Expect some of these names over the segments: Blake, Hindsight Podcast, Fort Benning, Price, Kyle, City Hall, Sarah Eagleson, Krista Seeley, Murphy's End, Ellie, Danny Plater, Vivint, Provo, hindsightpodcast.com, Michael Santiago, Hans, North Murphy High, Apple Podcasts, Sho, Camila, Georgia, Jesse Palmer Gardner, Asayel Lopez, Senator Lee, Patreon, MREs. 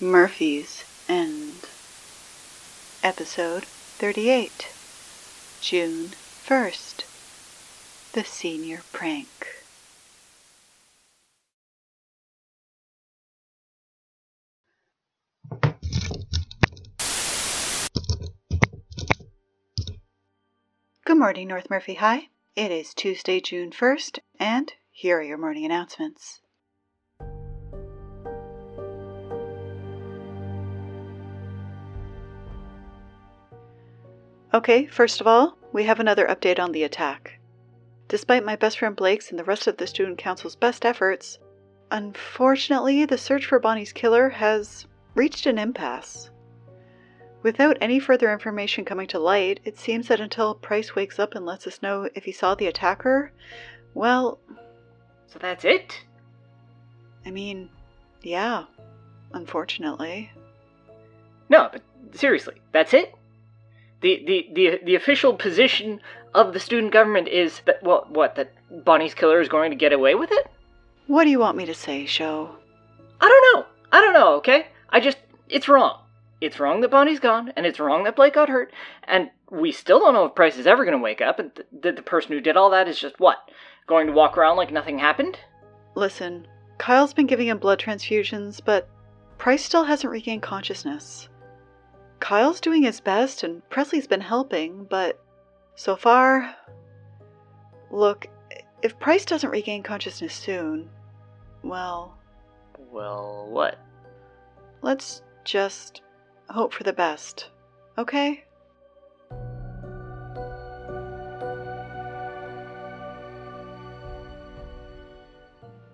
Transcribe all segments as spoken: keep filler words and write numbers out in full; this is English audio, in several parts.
Murphy's End, Episode thirty-eight, June first, The Senior Prank. Good morning, North Murphy High. It is Tuesday, June first, and here are your morning announcements. Okay, first of all, we have another update on the attack. Despite my best friend Blake's and the rest of the student council's best efforts, unfortunately, the search for Bonnie's killer has reached an impasse. Without any further information coming to light, it seems that until Price wakes up and lets us know if he saw the attacker, well... So that's it? I mean, yeah, unfortunately. No, but seriously, that's it? The, the, the, the official position of the student government is that, well, what, that Bonnie's killer is going to get away with it? What do you want me to say, Sho? I don't know. I don't know, okay? I just, it's wrong. It's wrong that Bonnie's gone, and it's wrong that Blake got hurt, and we still don't know if Price is ever going to wake up, and th- th- the person who did all that is just, what, going to walk around like nothing happened? Listen, Kyle's been giving him blood transfusions, but Price still hasn't regained consciousness. Kyle's doing his best, and Presley's been helping, but so far... Look, if Price doesn't regain consciousness soon, well... Well, what? Let's just hope for the best, okay?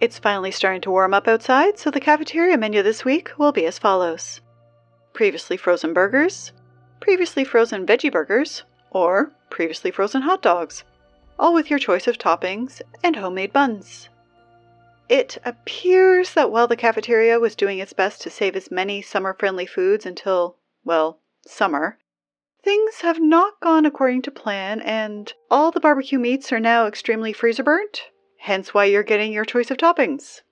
It's finally starting to warm up outside, so the cafeteria menu this week will be as follows. Previously frozen burgers, previously frozen veggie burgers, or previously frozen hot dogs, all with your choice of toppings and homemade buns. It appears that while the cafeteria was doing its best to save as many summer-friendly foods until, well, summer, things have not gone according to plan, and all the barbecue meats are now extremely freezer-burnt, hence why you're getting your choice of toppings.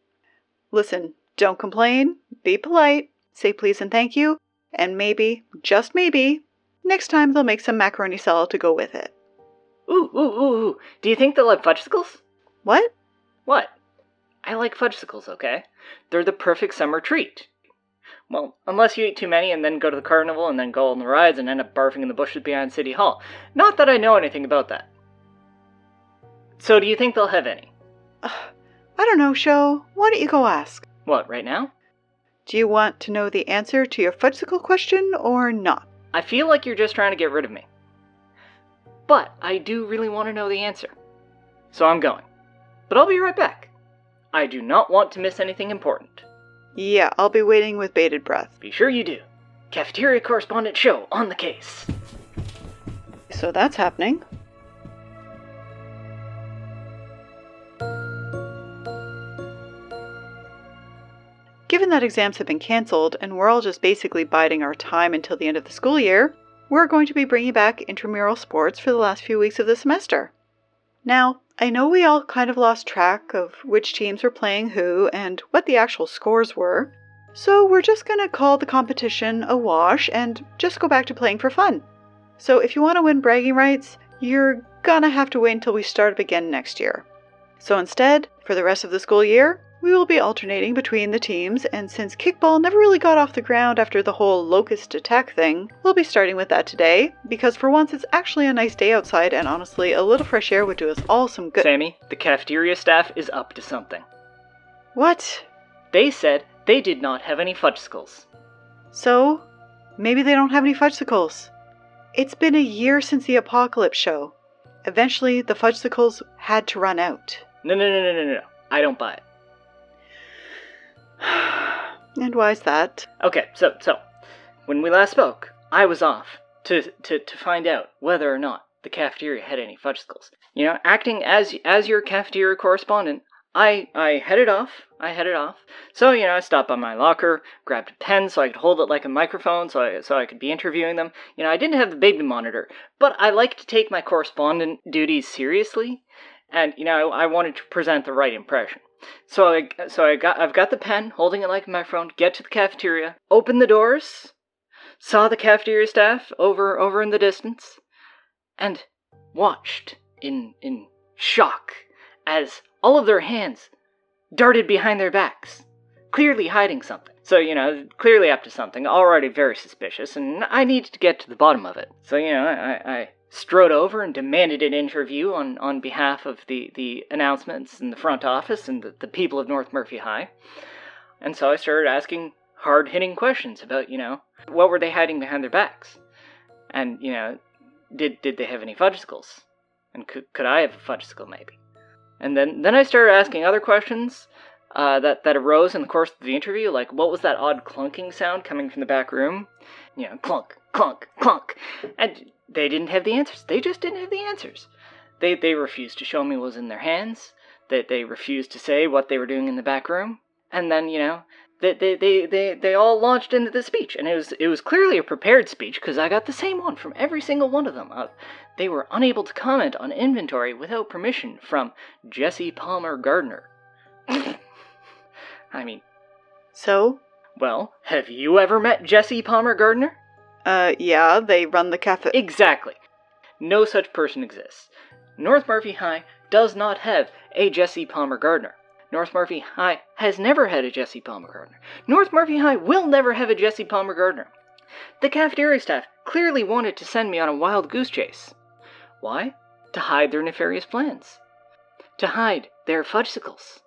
Listen, don't complain, be polite, say please and thank you, and maybe, just maybe, next time they'll make some macaroni salad to go with it. Ooh, ooh, ooh, ooh. Do you think they'll have fudgesicles? What? What? I like fudgesicles, okay? They're the perfect summer treat. Well, unless you eat too many and then go to the carnival and then go on the rides and end up barfing in the bushes behind City Hall. Not that I know anything about that. So do you think they'll have any? Uh, I don't know, Sho. Why don't you go ask? What, right now? Do you want to know the answer to your fudgesicle question or not? I feel like you're just trying to get rid of me. But I do really want to know the answer. So I'm going. But I'll be right back. I do not want to miss anything important. Yeah, I'll be waiting with bated breath. Be sure you do. Cafeteria correspondent Sho on the case. So that's happening. Given that exams have been cancelled and we're all just basically biding our time until the end of the school year, we're going to be bringing back intramural sports for the last few weeks of the semester. Now, I know we all kind of lost track of which teams were playing who and what the actual scores were, so we're just going to call the competition a wash and just go back to playing for fun. So if you want to win bragging rights, you're gonna have to wait until we start up again next year. So instead, for the rest of the school year, we will be alternating between the teams, and since kickball never really got off the ground after the whole locust attack thing, we'll be starting with that today, because for once it's actually a nice day outside, and honestly, a little fresh air would do us all some good— Sammy, the cafeteria staff is up to something. What? They said they did not have any fudgesicles. So? Maybe they don't have any fudgesicles. It's been a year since the apocalypse Sho. Eventually, the fudgesicles had to run out. No, no, no, no, no, no. I don't buy it. And why's that? Okay, so, so, when we last spoke, I was off to, to, to find out whether or not the cafeteria had any fudgesicles. You know, acting as as your cafeteria correspondent, I, I headed off, I headed off. So, you know, I stopped by my locker, grabbed a pen so I could hold it like a microphone so I, so I could be interviewing them. You know, I didn't have the baby monitor, but I like to take my correspondent duties seriously. And, you know, I wanted to present the right impression. So I, so I got, I've got the pen, holding it like my phone, get to the cafeteria, open the doors, saw the cafeteria staff over, over in the distance, and watched in, in shock as all of their hands darted behind their backs, clearly hiding something. So, you know, clearly up to something, already very suspicious, and I needed to get to the bottom of it. So, you know, I, I strode over and demanded an interview on, on behalf of the, the announcements and the front office and the, the people of North Murphy High. And so I started asking hard-hitting questions about, you know, what were they hiding behind their backs? And, you know, did did they have any fudgesicles? And could, could I have a fudgesicle, maybe? And then, then I started asking other questions Uh, that, that arose in the course of the interview, like, what was that odd clunking sound coming from the back room? You know, clunk, clunk, clunk. And they didn't have the answers. They just didn't have the answers. They they refused to show me what was in their hands. They, they refused to say what they were doing in the back room. And then, you know, they they, they, they, they all launched into the speech. And it was, it was clearly a prepared speech, because I got the same one from every single one of them. Uh, they were unable to comment on inventory without permission from Jesse Palmer Gardner. I mean... So? Well, have you ever met Jesse Palmer Gardner? Uh, yeah, they run the cafe... Exactly. No such person exists. North Murphy High does not have a Jesse Palmer Gardner. North Murphy High has never had a Jesse Palmer Gardner. North Murphy High will never have a Jesse Palmer Gardner. The cafeteria staff clearly wanted to send me on a wild goose chase. Why? To hide their nefarious plans. To hide their fudgesicles.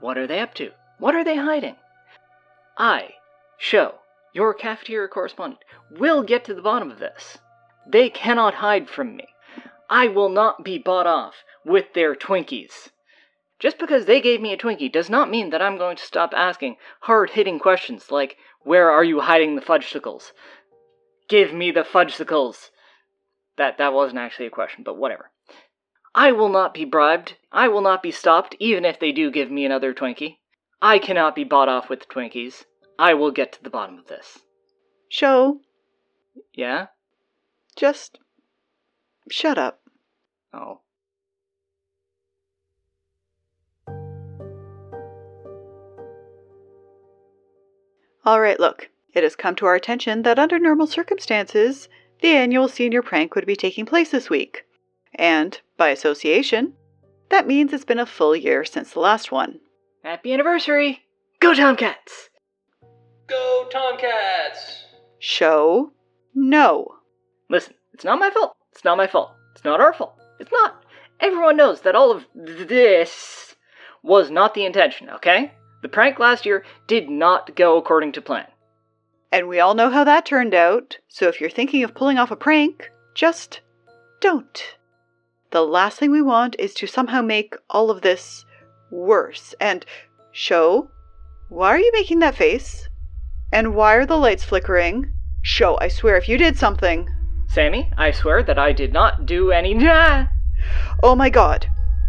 What are they up to? What are they hiding? I, Sho, your cafeteria correspondent, will get to the bottom of this. They cannot hide from me. I will not be bought off with their Twinkies. Just because they gave me a Twinkie does not mean that I'm going to stop asking hard-hitting questions like, where are you hiding the fudgesicles? Give me the fudgesicles. That, that wasn't actually a question, but whatever. I will not be bribed. I will not be stopped, even if they do give me another Twinkie. I cannot be bought off with the Twinkies. I will get to the bottom of this. Sho. Yeah? Just... shut up. Oh. All right, look. It has come to our attention that under normal circumstances, the annual senior prank would be taking place this week. And, by association, that means it's been a full year since the last one. Happy anniversary! Go Tomcats! Go Tomcats! Sho, no. Listen, it's not my fault. It's not my fault. It's not our fault. It's not. Everyone knows that all of this was not the intention, okay? The prank last year did not go according to plan. And we all know how that turned out, so if you're thinking of pulling off a prank, just don't. The last thing we want is to somehow make all of this worse. And, Sho, why are you making that face? And why are the lights flickering? Sho, I swear if you did something... Sammy, I swear that I did not do any... Nah. Oh my god.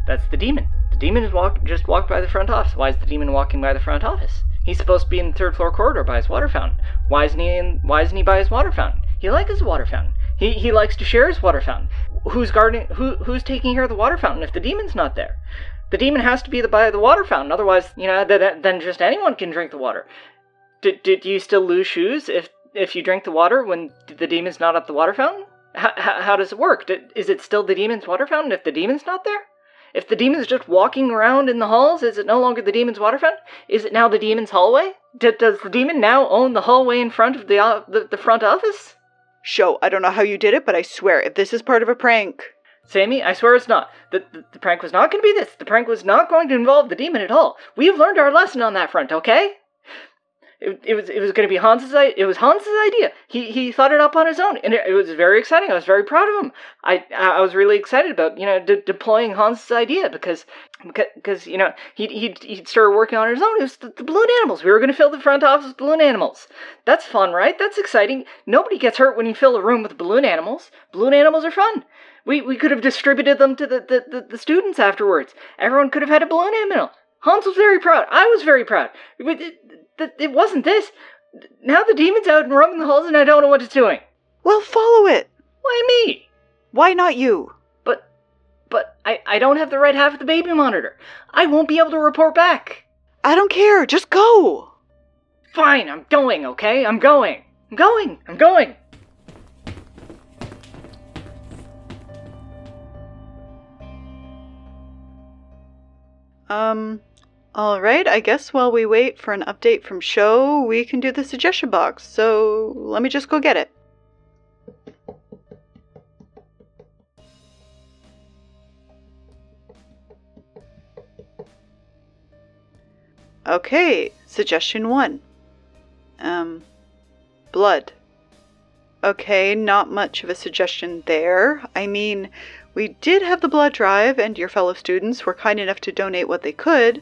That's the demon. The demon is walk- just walked by the front office. Why is the demon walking by the front office? He's supposed to be in the third floor corridor by his water fountain. Why isn't he in- Why isn't he by his water fountain? He likes his water fountain. He he likes to share his water fountain. Who's guarding? Who who's taking care of the water fountain if the demon's not there? The demon has to be the, by the water fountain, otherwise, you know, th- th- then just anyone can drink the water. Did did you still lose shoes if if you drink the water when the demon's not at the water fountain? H- h- how does it work? D- is it still the demon's water fountain if the demon's not there? If the demon's just walking around in the halls, is it no longer the demon's water fountain? Is it now the demon's hallway? D- does the demon now own the hallway in front of the uh, the, the front office? Sho, I don't know how you did it, but I swear, if this is part of a prank... Sammy, I swear it's not. The, the, the prank was not going to be this. The prank was not going to involve the demon at all. We've learned our lesson on that front, okay? It, it was it was going to be Hans's idea. It was Hans's idea. He he thought it up on his own, and it, it was very exciting. I was very proud of him. I I was really excited about, you know, de- deploying Hans's idea because, because, because you know, he he he started working on his own. It was the, the balloon animals. We were going to fill the front office with balloon animals. That's fun, right? That's exciting. Nobody gets hurt when you fill a room with balloon animals. Balloon animals are fun. We we could have distributed them to the the, the, the students afterwards. Everyone could have had a balloon animal. Hans was very proud. I was very proud. It, it, it, it wasn't this. Now the demon's out and roaming the halls and I don't know what it's doing. Well, follow it. Why me? Why not you? But but I, I don't have the right half of the baby monitor. I won't be able to report back. I don't care. Just go. Fine, I'm going, okay? I'm going. I'm going. I'm going. Um, alright, I guess while we wait for an update from Sho, we can do the suggestion box, so let me just go get it. Okay, suggestion one. Um, blood. Okay, not much of a suggestion there. I mean, we did have the blood drive, and your fellow students were kind enough to donate what they could,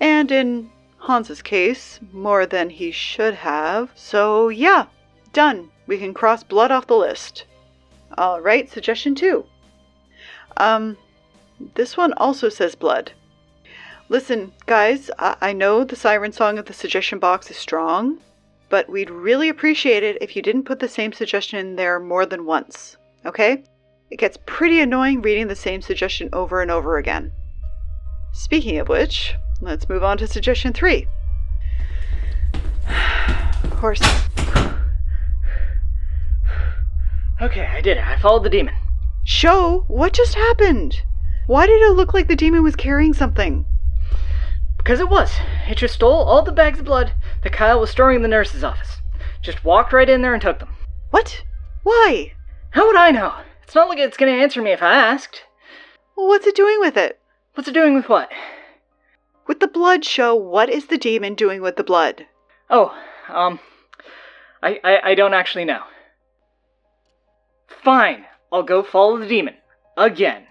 and in Hans's case, more than he should have. So yeah, done. We can cross blood off the list. All right, suggestion two. Um, this one also says blood. Listen, guys, I, I know the siren song of the suggestion box is strong, but we'd really appreciate it if you didn't put the same suggestion in there more than once, okay? It gets pretty annoying reading the same suggestion over and over again. Speaking of which, let's move on to suggestion three. Horse. Okay, I did it. I followed the demon. Sho, what just happened? Why did it look like the demon was carrying something? Because it was. It just stole all the bags of blood that Kyle was storing in the nurse's office. Just walked right in there and took them. What? Why? How would I know? It's not like it's going to answer me if I asked. Well, what's it doing with it? What's it doing with what? With the blood, Sho. What is the demon doing with the blood? Oh, um, I, I, I don't actually know. Fine. I'll go follow the demon. Again.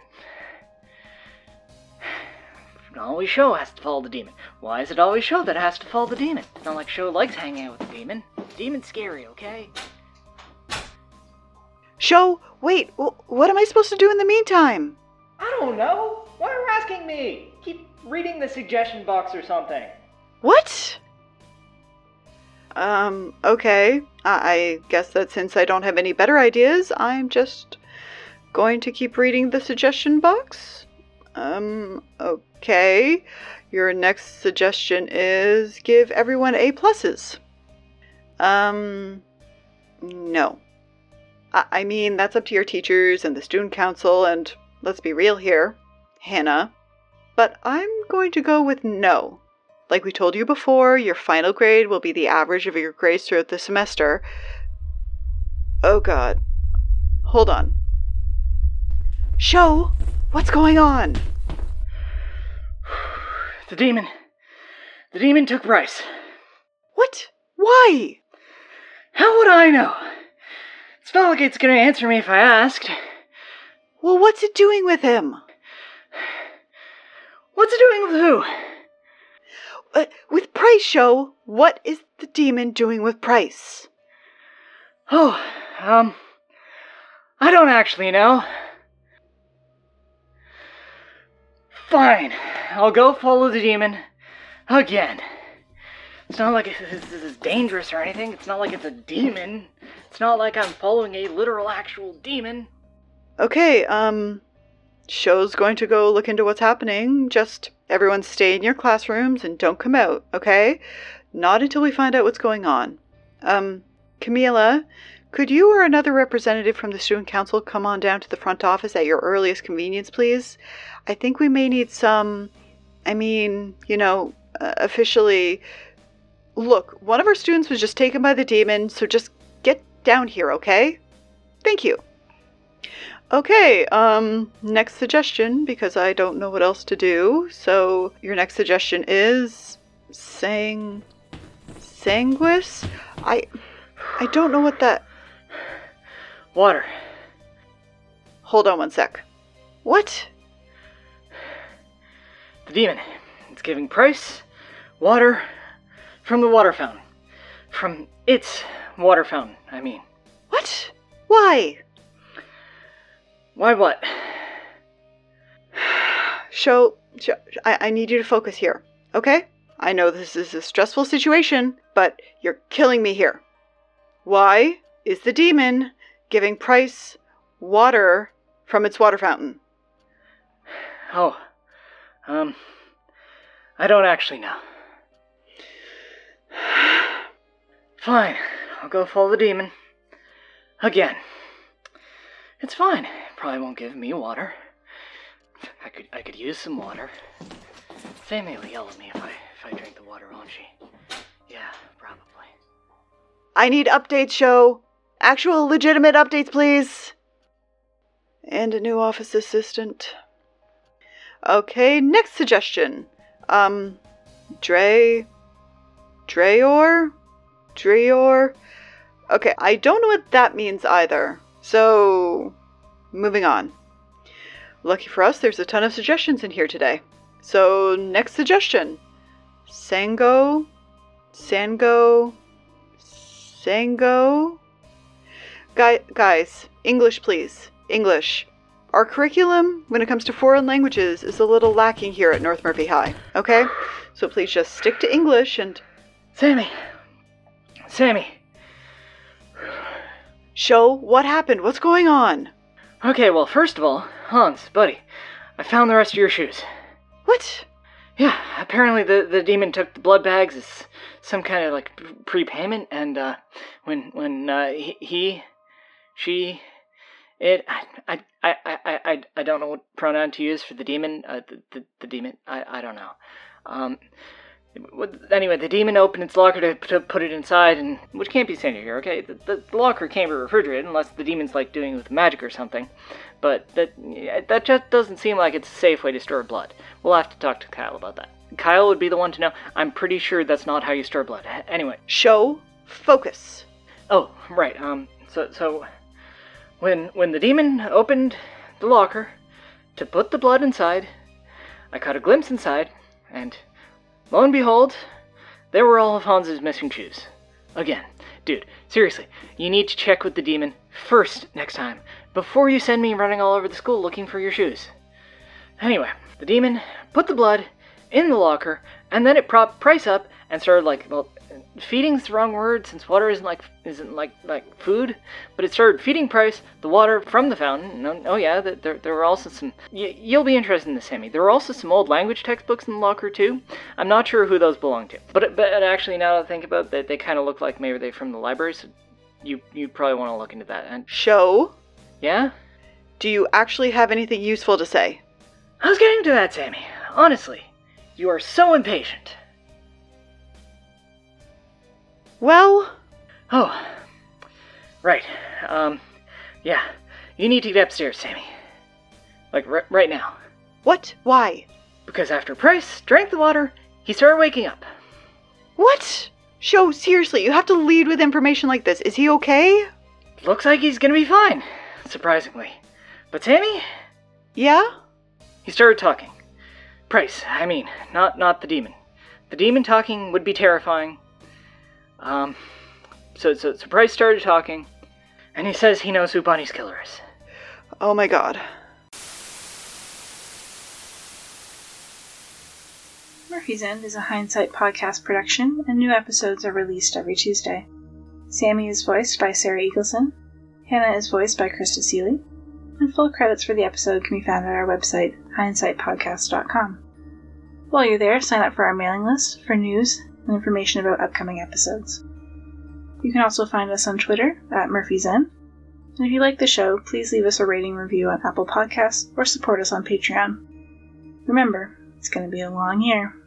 Always Sho has to follow the demon. Why is it always Sho that has to follow the demon? It's not like Sho likes hanging out with the demon. The demon's scary, okay? Sho, wait, what am I supposed to do in the meantime? I don't know. Why are you asking me? Keep reading the suggestion box or something. What? Um, okay. I guess that since I don't have any better ideas, I'm just going to keep reading the suggestion box. Um, okay. Your next suggestion is give everyone A pluses. Um, no. I, I mean, that's up to your teachers and the student council, and let's be real here, Hannah. But I'm going to go with no. Like we told you before, your final grade will be the average of your grades throughout the semester. Oh God. Hold on. Sho! What's going on? The demon. The demon took Price. What? Why? How would I know? It's not like it's going to answer me if I asked. Well, what's it doing with him? What's it doing with who? Uh, with Price, Sho. What is the demon doing with Price? Oh, um, I don't actually know. Fine, I'll go follow the demon again. It's not like this is dangerous or anything. It's not like it's a demon. It's not like I'm following a literal actual demon. Okay, um, Sho's going to go look into what's happening. Just everyone stay in your classrooms and don't come out, okay? Not until we find out what's going on. Um, Camila, could you or another representative from the student council come on down to the front office at your earliest convenience, please? I think we may need some, I mean, you know, uh, officially... Look, one of our students was just taken by the demon, so just get down here, okay? Thank you. Okay, um, next suggestion, because I don't know what else to do. So your next suggestion is... Sang... Sanguis? I... I don't know what that... Water. Hold on one sec. What? The demon. It's giving Price water from the water fountain. From its water fountain, I mean. What? Why? Why what? Sho, Sho I, I need you to focus here, okay? I know this is a stressful situation, but you're killing me here. Why is the demon giving Price water from its water fountain? Oh, um, I don't actually know. Fine, I'll go follow the demon. Again. It's fine. Probably won't give me water. I could I could use some water. They may yell at me if I if I drink the water, won't she? Yeah, probably. I need updates, Sho. Actual legitimate updates, please. And a new office assistant. Okay, next suggestion. Um, Dre... Dreor? Dreor? Okay, I don't know what that means either. So, moving on. Lucky for us, there's a ton of suggestions in here today. So, next suggestion. Sango? Sango? Sango? Guy- guys, English, please. English. Our curriculum, when it comes to foreign languages, is a little lacking here at North Murphy High, okay? So please just stick to English and... Sammy. Sammy. Sho, what happened? What's going on? Okay, well, first of all, Hans, buddy, I found the rest of your shoes. What? Yeah, apparently the, the demon took the blood bags as some kind of, like, prepayment, and, uh, when, when, uh, he, he she... It, I, I, I, I, I don't know what pronoun to use for the demon, uh, the, the, the demon, I, I don't know. Um, anyway, the demon opened its locker to, to put it inside, and, which can't be standard here, okay? The, the, the locker can't be refrigerated unless the demon's, like, doing it with magic or something. But that, that just doesn't seem like it's a safe way to store blood. We'll have to talk to Kyle about that. Kyle would be the one to know. I'm pretty sure that's not how you store blood. Anyway. Sho, focus. Oh, right, um, so, so... When when the demon opened the locker to put the blood inside, I caught a glimpse inside, and lo and behold, there were all of Hans's missing shoes. Again. Dude, seriously, you need to check with the demon first next time, before you send me running all over the school looking for your shoes. Anyway, the demon put the blood in the locker, and then it propped Price up and started, like, well... Feeding's the wrong word, since water isn't like isn't like like food, but it started feeding Price the water from the fountain. And oh yeah, there there were also some. Y- you'll be interested in this, Sammy. There were also some old language textbooks in the locker too. I'm not sure who those belong to, but but actually now that I think about it, they, they kind of look like maybe they're from the library. So you you probably want to look into that. And Sho, yeah, do you actually have anything useful to say? I was getting to that, Sammy. Honestly, you are so impatient. Well... Oh, right. Um, yeah. You need to get upstairs, Sammy. Like, r- right now. What? Why? Because after Price drank the water, he started waking up. What? Sho, seriously, you have to lead with information like this. Is he okay? Looks like he's gonna be fine, surprisingly. But Sammy? Yeah? He started talking. Price, I mean, not, not the demon. The demon talking would be terrifying. Um, so, so, so Price started talking, and he says he knows who Bonnie's killer is. Oh my god. Murphy's End is a Hindsight Podcast production, and new episodes are released every Tuesday. Sammy is voiced by Sarah Eagleson, Hannah is voiced by Krista Seeley, and full credits for the episode can be found at our website, hindsight podcast dot com. While you're there, sign up for our mailing list for news and information about upcoming episodes. You can also find us on Twitter at Murphy's End. And if you like the Sho, please leave us a rating review on Apple Podcasts or support us on Patreon. Remember, it's going to be a long year.